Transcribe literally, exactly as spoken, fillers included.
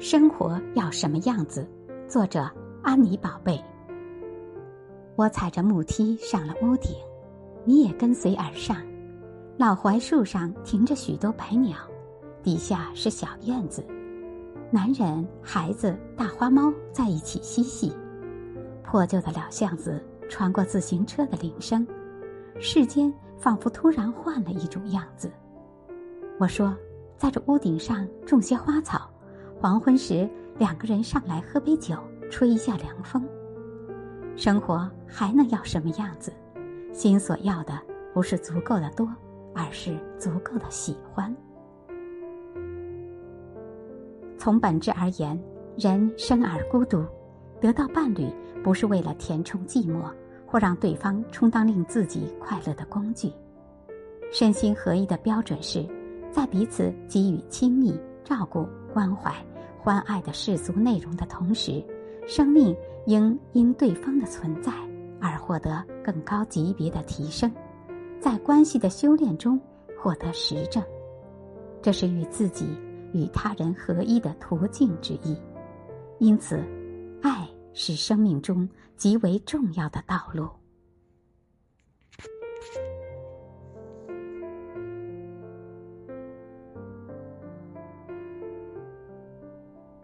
生活要什么样子？作者安妮宝贝。我踩着木梯上了屋顶，你也跟随而上。老槐树上停着许多白鸟，底下是小院子，男人、孩子、大花猫在一起嬉戏。破旧的老巷子穿过自行车的铃声，世间仿佛突然换了一种样子。我说，在这屋顶上种些花草，黄昏时两个人上来喝杯酒，吹一下凉风。生活还能要什么样子？心所要的不是足够的多，而是足够的喜欢。从本质而言，人生而孤独，得到伴侣不是为了填充寂寞，或让对方充当令自己快乐的工具。身心合一的标准是在彼此给予亲密、照顾、关怀、关爱的世俗内容的同时，生命应因对方的存在而获得更高级别的提升，在关系的修炼中获得实证。这是与自己与他人合一的途径之一。因此，爱是生命中极为重要的道路。